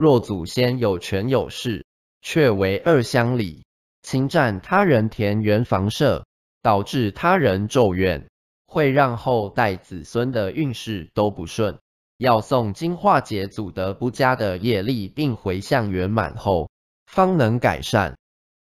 若祖先有权有势，却为二乡里侵占他人田园房舍，导致他人咒怨，会让后代子孙的运势都不顺。要诵经化解祖德不佳的业力，并回向圆满后，方能改善。